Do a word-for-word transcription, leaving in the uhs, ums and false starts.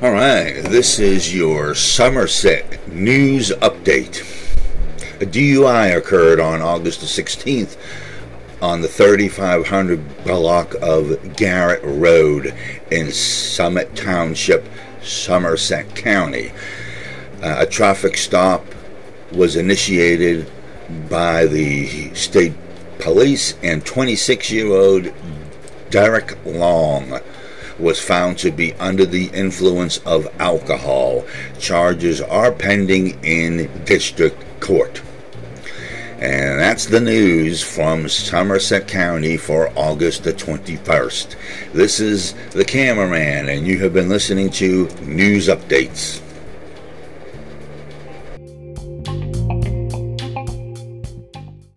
All right, this is your Somerset news update. A D U I occurred on August the sixteenth on the thirty-five hundred block of Garrett Road in Summit Township, Somerset County. Uh, a traffic stop was initiated by the state police, and twenty-six-year-old Derek Long was found to be under the influence of alcohol. Charges are pending in district court. And that's the news from Somerset County for August the twenty-first. This is the cameraman, and you have been listening to News Updates.